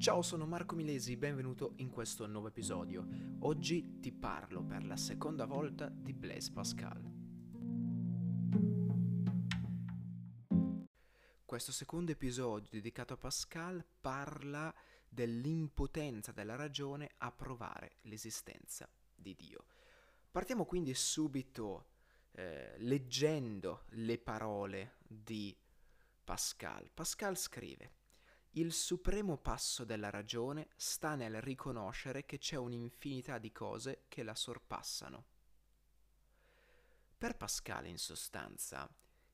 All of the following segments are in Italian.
Ciao, sono Marco Milesi, benvenuto in questo nuovo episodio. Oggi ti parlo per la seconda volta di Blaise Pascal. Questo secondo episodio dedicato a Pascal parla dell'impotenza della ragione a provare l'esistenza di Dio. Partiamo quindi subito leggendo le parole di Pascal. Pascal scrive: il supremo passo della ragione sta nel riconoscere che c'è un'infinità di cose che la sorpassano. Per Pascal, in sostanza,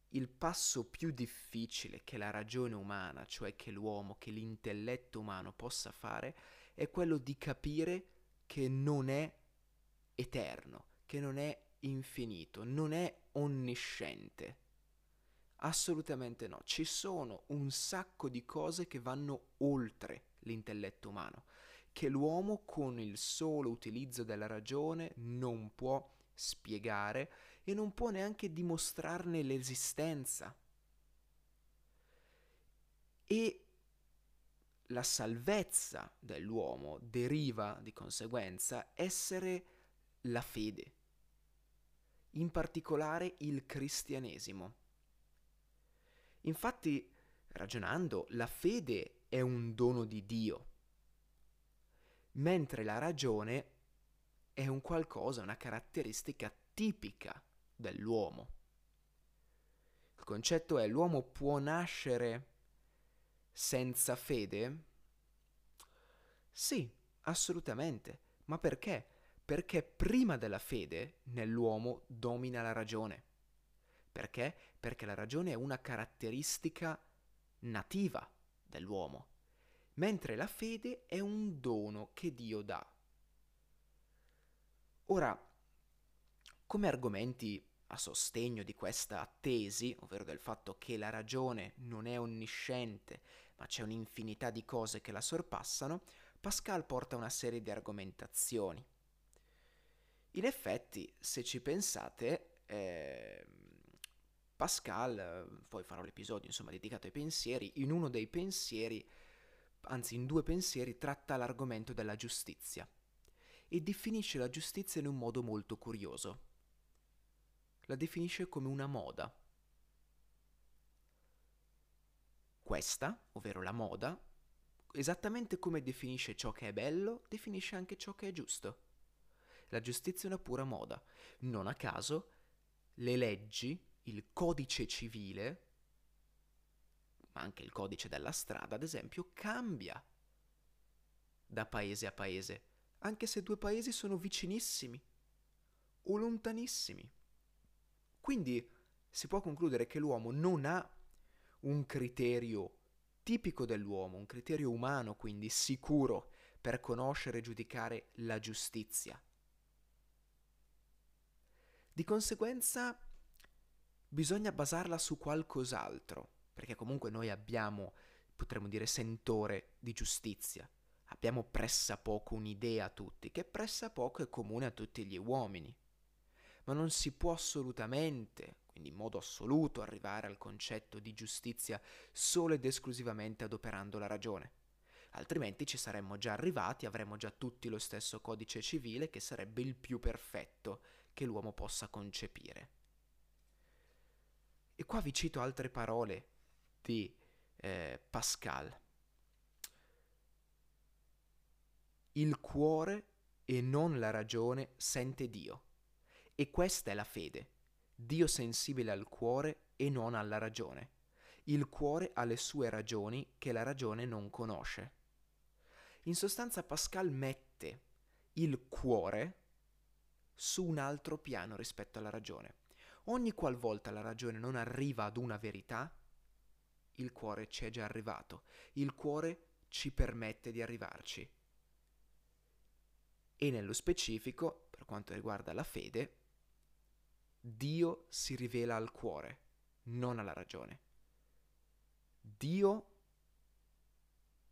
il passo più difficile che la ragione umana, cioè che l'uomo, che l'intelletto umano possa fare, è quello di capire che non è eterno, che non è infinito, non è onnisciente. Assolutamente no, ci sono un sacco di cose che vanno oltre l'intelletto umano, che l'uomo con il solo utilizzo della ragione non può spiegare e non può neanche dimostrarne l'esistenza. E la salvezza dell'uomo deriva di conseguenza essere la fede, in particolare il cristianesimo. Infatti, ragionando, la fede è un dono di Dio, mentre la ragione è un qualcosa, una caratteristica tipica dell'uomo. Il concetto è: l'uomo può nascere senza fede? Sì, assolutamente. Ma perché? Perché prima della fede nell'uomo domina la ragione. Perché? Perché la ragione è una caratteristica nativa dell'uomo, mentre la fede è un dono che Dio dà. Ora, come argomenti a sostegno di questa tesi, ovvero del fatto che la ragione non è onnisciente, ma c'è un'infinità di cose che la sorpassano, Pascal porta una serie di argomentazioni. In effetti, se ci pensate, Pascal, poi farò l'episodio dedicato ai pensieri, in uno dei pensieri, anzi in due pensieri, tratta l'argomento della giustizia e definisce la giustizia in un modo molto curioso. La definisce come una moda. Questa, ovvero la moda, esattamente come definisce ciò che è bello, definisce anche ciò che è giusto. La giustizia è una pura moda. Non a caso le leggi, il codice civile, ma anche il codice della strada, ad esempio, cambia da paese a paese, anche se due paesi sono vicinissimi o lontanissimi. Quindi si può concludere che l'uomo non ha un criterio tipico dell'uomo, un criterio umano, quindi sicuro, per conoscere e giudicare la giustizia. Di conseguenza bisogna basarla su qualcos'altro, perché comunque noi abbiamo, potremmo dire, sentore di giustizia. Abbiamo pressappoco un'idea tutti, che pressappoco è comune a tutti gli uomini. Ma non si può assolutamente, quindi in modo assoluto, arrivare al concetto di giustizia solo ed esclusivamente adoperando la ragione. Altrimenti ci saremmo già arrivati, avremmo già tutti lo stesso codice civile, che sarebbe il più perfetto che l'uomo possa concepire. E qua vi cito altre parole di Pascal. Il cuore e non la ragione sente Dio, e questa è la fede. Dio sensibile al cuore e non alla ragione. Il cuore ha le sue ragioni che la ragione non conosce. In sostanza Pascal mette il cuore su un altro piano rispetto alla ragione. Ogni qualvolta la ragione non arriva ad una verità, il cuore ci è già arrivato, il cuore ci permette di arrivarci. E nello specifico, per quanto riguarda la fede, Dio si rivela al cuore, non alla ragione. Dio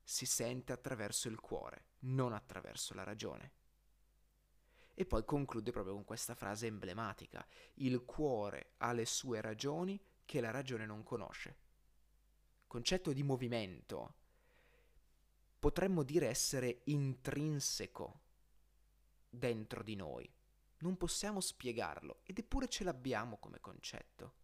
si sente attraverso il cuore, non attraverso la ragione. E poi conclude proprio con questa frase emblematica: il cuore ha le sue ragioni che la ragione non conosce. Concetto di movimento potremmo dire essere intrinseco dentro di noi. Non possiamo spiegarlo, ed eppure ce l'abbiamo come concetto.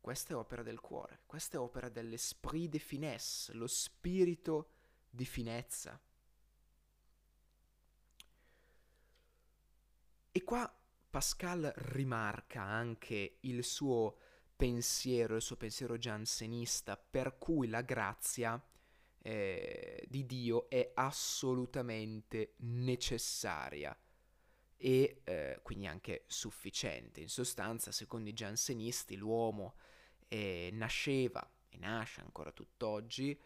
Questa è opera del cuore, questa è opera dell'esprit de finesse, lo spirito di finezza. E qua Pascal rimarca anche il suo pensiero giansenista, per cui la grazia di Dio è assolutamente necessaria e quindi anche sufficiente. In sostanza, secondo i giansenisti, l'uomo nasceva e nasce ancora tutt'oggi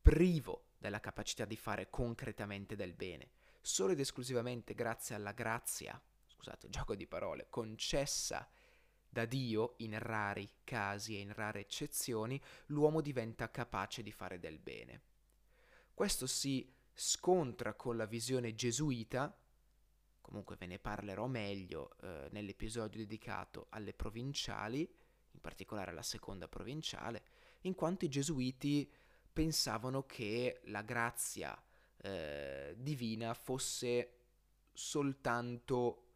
privo della capacità di fare concretamente del bene, solo ed esclusivamente grazie alla grazia, scusate, gioco di parole, concessa da Dio in rari casi e in rare eccezioni, l'uomo diventa capace di fare del bene. Questo si scontra con la visione gesuita, comunque ve ne parlerò meglio nell'episodio dedicato alle provinciali, in particolare alla seconda provinciale, in quanto i gesuiti pensavano che la grazia divina fosse soltanto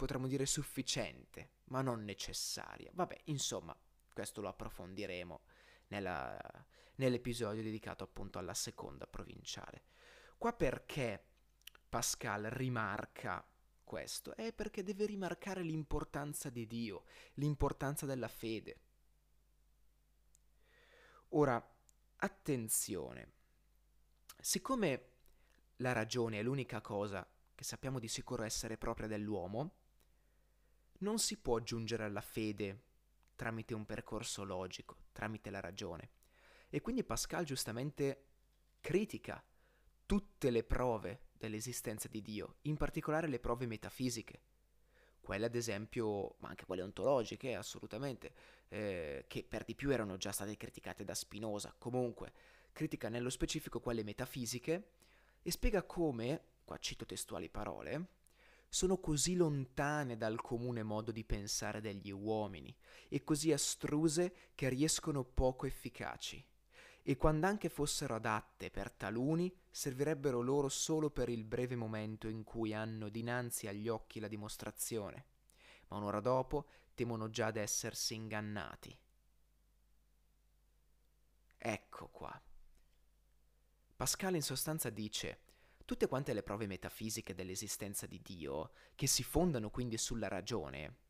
potremmo dire sufficiente, ma non necessaria. Vabbè, insomma, questo lo approfondiremo nell'episodio dedicato appunto alla seconda provinciale. Qua perché Pascal rimarca questo? È perché deve rimarcare l'importanza di Dio, l'importanza della fede. Ora, attenzione, siccome la ragione è l'unica cosa che sappiamo di sicuro essere propria dell'uomo, non si può giungere alla fede tramite un percorso logico, tramite la ragione. E quindi Pascal giustamente critica tutte le prove dell'esistenza di Dio, in particolare le prove metafisiche, quelle ad esempio, ma anche quelle ontologiche assolutamente, che per di più erano già state criticate da Spinoza. Comunque critica nello specifico quelle metafisiche e spiega come, qua cito testuali parole, sono così lontane dal comune modo di pensare degli uomini e così astruse che riescono poco efficaci, e quando anche fossero adatte per taluni servirebbero loro solo per il breve momento in cui hanno dinanzi agli occhi la dimostrazione, ma un'ora dopo temono già d'essersi ingannati. Ecco qua. Pascal in sostanza dice: tutte quante le prove metafisiche dell'esistenza di Dio, che si fondano quindi sulla ragione,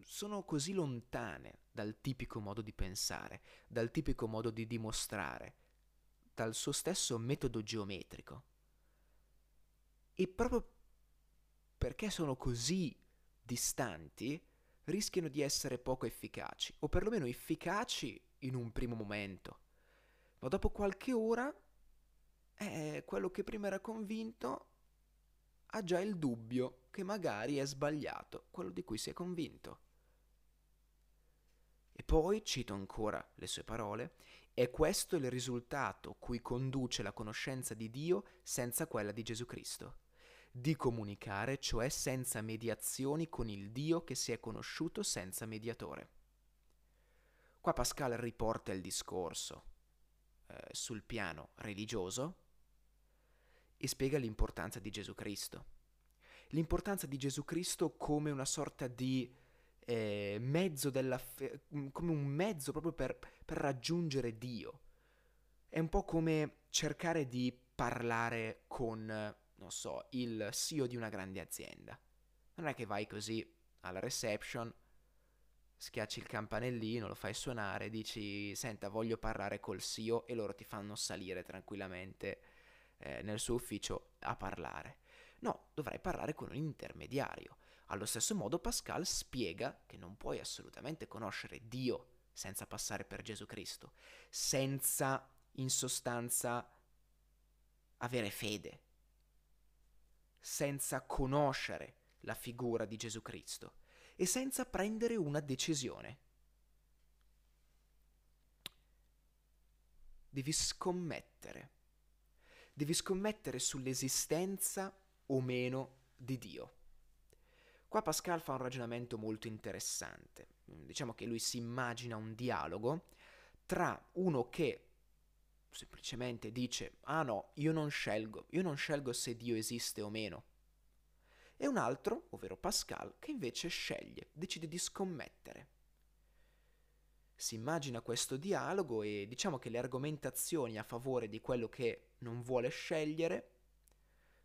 sono così lontane dal tipico modo di pensare, dal tipico modo di dimostrare, dal suo stesso metodo geometrico. E proprio perché sono così distanti, rischiano di essere poco efficaci, o perlomeno efficaci in un primo momento. Ma dopo qualche ora quello che prima era convinto ha già il dubbio che magari è sbagliato quello di cui si è convinto. E poi, cito ancora le sue parole, è questo il risultato cui conduce la conoscenza di Dio senza quella di Gesù Cristo, di comunicare, cioè senza mediazioni, con il Dio che si è conosciuto senza mediatore. Qua Pascal riporta il discorso sul piano religioso e spiega l'importanza di Gesù Cristo. L'importanza di Gesù Cristo come una sorta di mezzo della come un mezzo proprio per raggiungere Dio. È un po' come cercare di parlare con, non so, il CEO di una grande azienda. Non è che vai così alla reception, schiacci il campanellino, lo fai suonare, dici: senta, voglio parlare col CEO, e loro ti fanno salire tranquillamente nel suo ufficio a parlare. No, dovrai parlare con un intermediario. Allo stesso modo Pascal spiega che non puoi assolutamente conoscere Dio senza passare per Gesù Cristo, senza in sostanza avere fede, senza conoscere la figura di Gesù Cristo e senza prendere una decisione. Devi scommettere sull'esistenza o meno di Dio. Qua Pascal fa un ragionamento molto interessante. Diciamo che lui si immagina un dialogo tra uno che semplicemente dice «Ah no, io non scelgo se Dio esiste o meno», e un altro, ovvero Pascal, che invece sceglie, decide di scommettere. Si immagina questo dialogo e diciamo che le argomentazioni a favore di quello che non vuole scegliere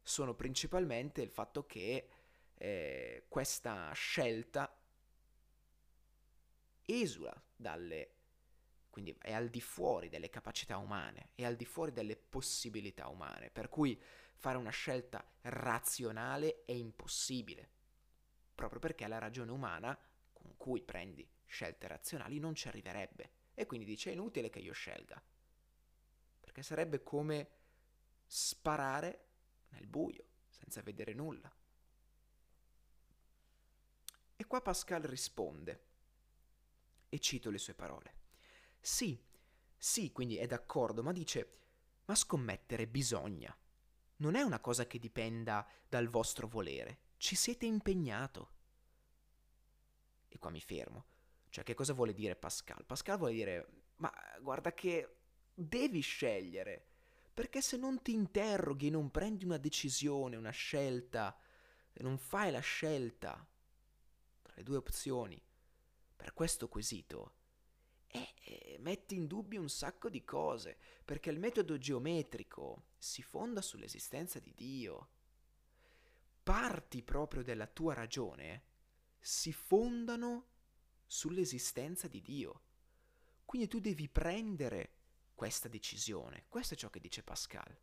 sono principalmente il fatto che questa scelta esula dalle... quindi è al di fuori delle capacità umane, è al di fuori delle possibilità umane, per cui fare una scelta razionale è impossibile, proprio perché la ragione umana con cui prendi scelte razionali non ci arriverebbe, e quindi dice è inutile che io scelga, perché sarebbe come sparare nel buio, senza vedere nulla. E qua Pascal risponde, e cito le sue parole. Sì, quindi è d'accordo, ma dice, ma scommettere bisogna. Non è una cosa che dipenda dal vostro volere. Ci siete impegnato. E qua mi fermo. Cioè, che cosa vuole dire Pascal? Pascal vuole dire, ma guarda che devi scegliere, perché se non ti interroghi, non prendi una decisione, una scelta, non fai la scelta tra le due opzioni per questo quesito, metti in dubbio un sacco di cose, perché il metodo geometrico si fonda sull'esistenza di Dio. Parti proprio della tua ragione si fondano sull'esistenza di Dio. Quindi tu devi prendere questa decisione. Questo è ciò che dice Pascal.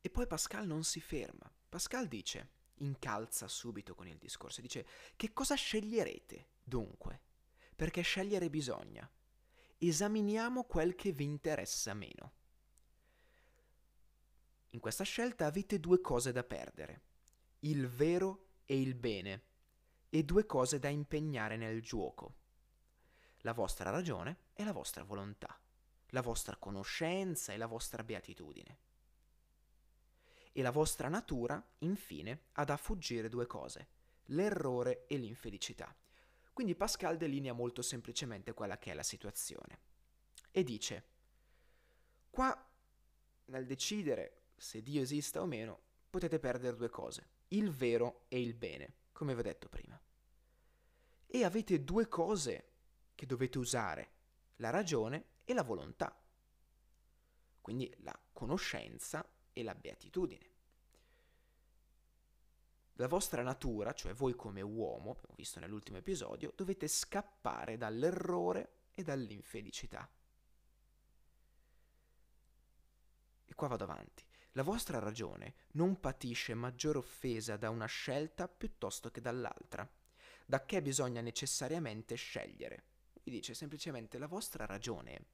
E poi Pascal non si ferma. Pascal dice, incalza subito con il discorso, dice, che cosa sceglierete dunque? Perché scegliere bisogna. Esaminiamo quel che vi interessa meno. In questa scelta avete due cose da perdere, il vero e il bene, e due cose da impegnare nel gioco, la vostra ragione e la vostra volontà, la vostra conoscenza e la vostra beatitudine. E la vostra natura, infine, ha da fuggire due cose, l'errore e l'infelicità. Quindi Pascal delinea molto semplicemente quella che è la situazione e dice, qua nel decidere se Dio esista o meno potete perdere due cose, il vero e il bene, come vi ho detto prima. E avete due cose che dovete usare, la ragione e la volontà, quindi la conoscenza e la beatitudine. La vostra natura, cioè voi come uomo, abbiamo visto nell'ultimo episodio, dovete scappare dall'errore e dall'infelicità. E qua vado avanti. La vostra ragione non patisce maggior offesa da una scelta piuttosto che dall'altra, da che bisogna necessariamente scegliere. Vi dice semplicemente la vostra ragione,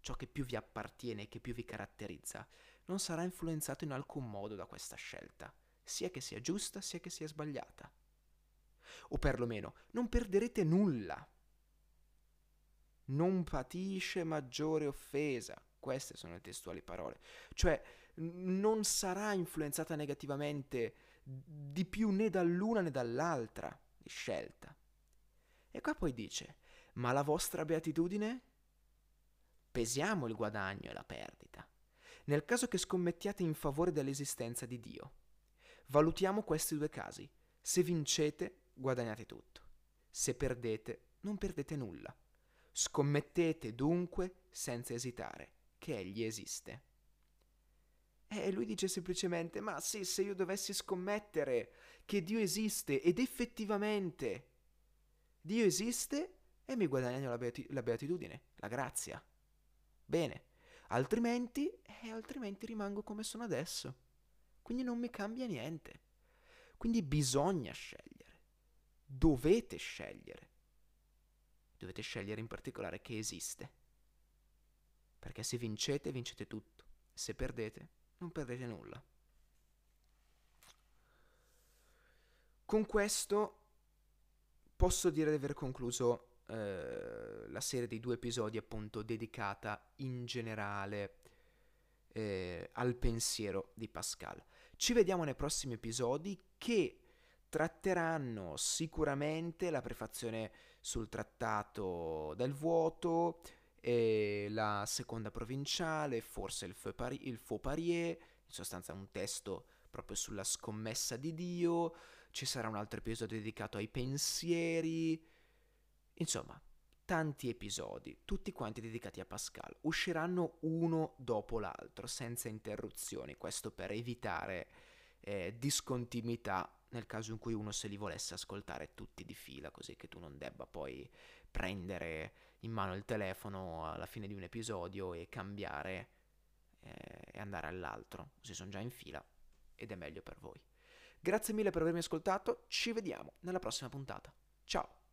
ciò che più vi appartiene e che più vi caratterizza, non sarà influenzato in alcun modo da questa scelta, sia che sia giusta, sia che sia sbagliata. O perlomeno, non perderete nulla. Non patisce maggiore offesa. Queste sono le testuali parole. Cioè, non sarà influenzata negativamente di più né dall'una né dall'altra di scelta. E qua poi dice, ma la vostra beatitudine? Pesiamo il guadagno e la perdita. Nel caso che scommettiate in favore dell'esistenza di Dio, valutiamo questi due casi. Se vincete, guadagnate tutto. Se perdete, non perdete nulla. Scommettete dunque senza esitare che Egli esiste. E lui dice semplicemente, ma sì, se io dovessi scommettere che Dio esiste, ed effettivamente Dio esiste, e mi guadagno la beatitudine, la grazia. Bene, altrimenti rimango come sono adesso. Quindi non mi cambia niente. Quindi bisogna scegliere. Dovete scegliere. Dovete scegliere in particolare che esiste. Perché se vincete, vincete tutto. Se perdete, non perdete nulla. Con questo posso dire di aver concluso la serie di 2 episodi appunto dedicata in generale al pensiero di Pascal. Ci vediamo nei prossimi episodi che tratteranno sicuramente la prefazione sul trattato del vuoto, e la seconda provinciale, forse il Faux Parier, in sostanza un testo proprio sulla scommessa di Dio, ci sarà un altro episodio dedicato ai pensieri, insomma tanti episodi, tutti quanti dedicati a Pascal, usciranno uno dopo l'altro senza interruzioni, questo per evitare discontinuità nel caso in cui uno se li volesse ascoltare tutti di fila, così che tu non debba poi prendere in mano il telefono alla fine di un episodio e cambiare e andare all'altro, si sono già in fila ed è meglio per voi. Grazie mille per avermi ascoltato, ci vediamo nella prossima puntata, ciao!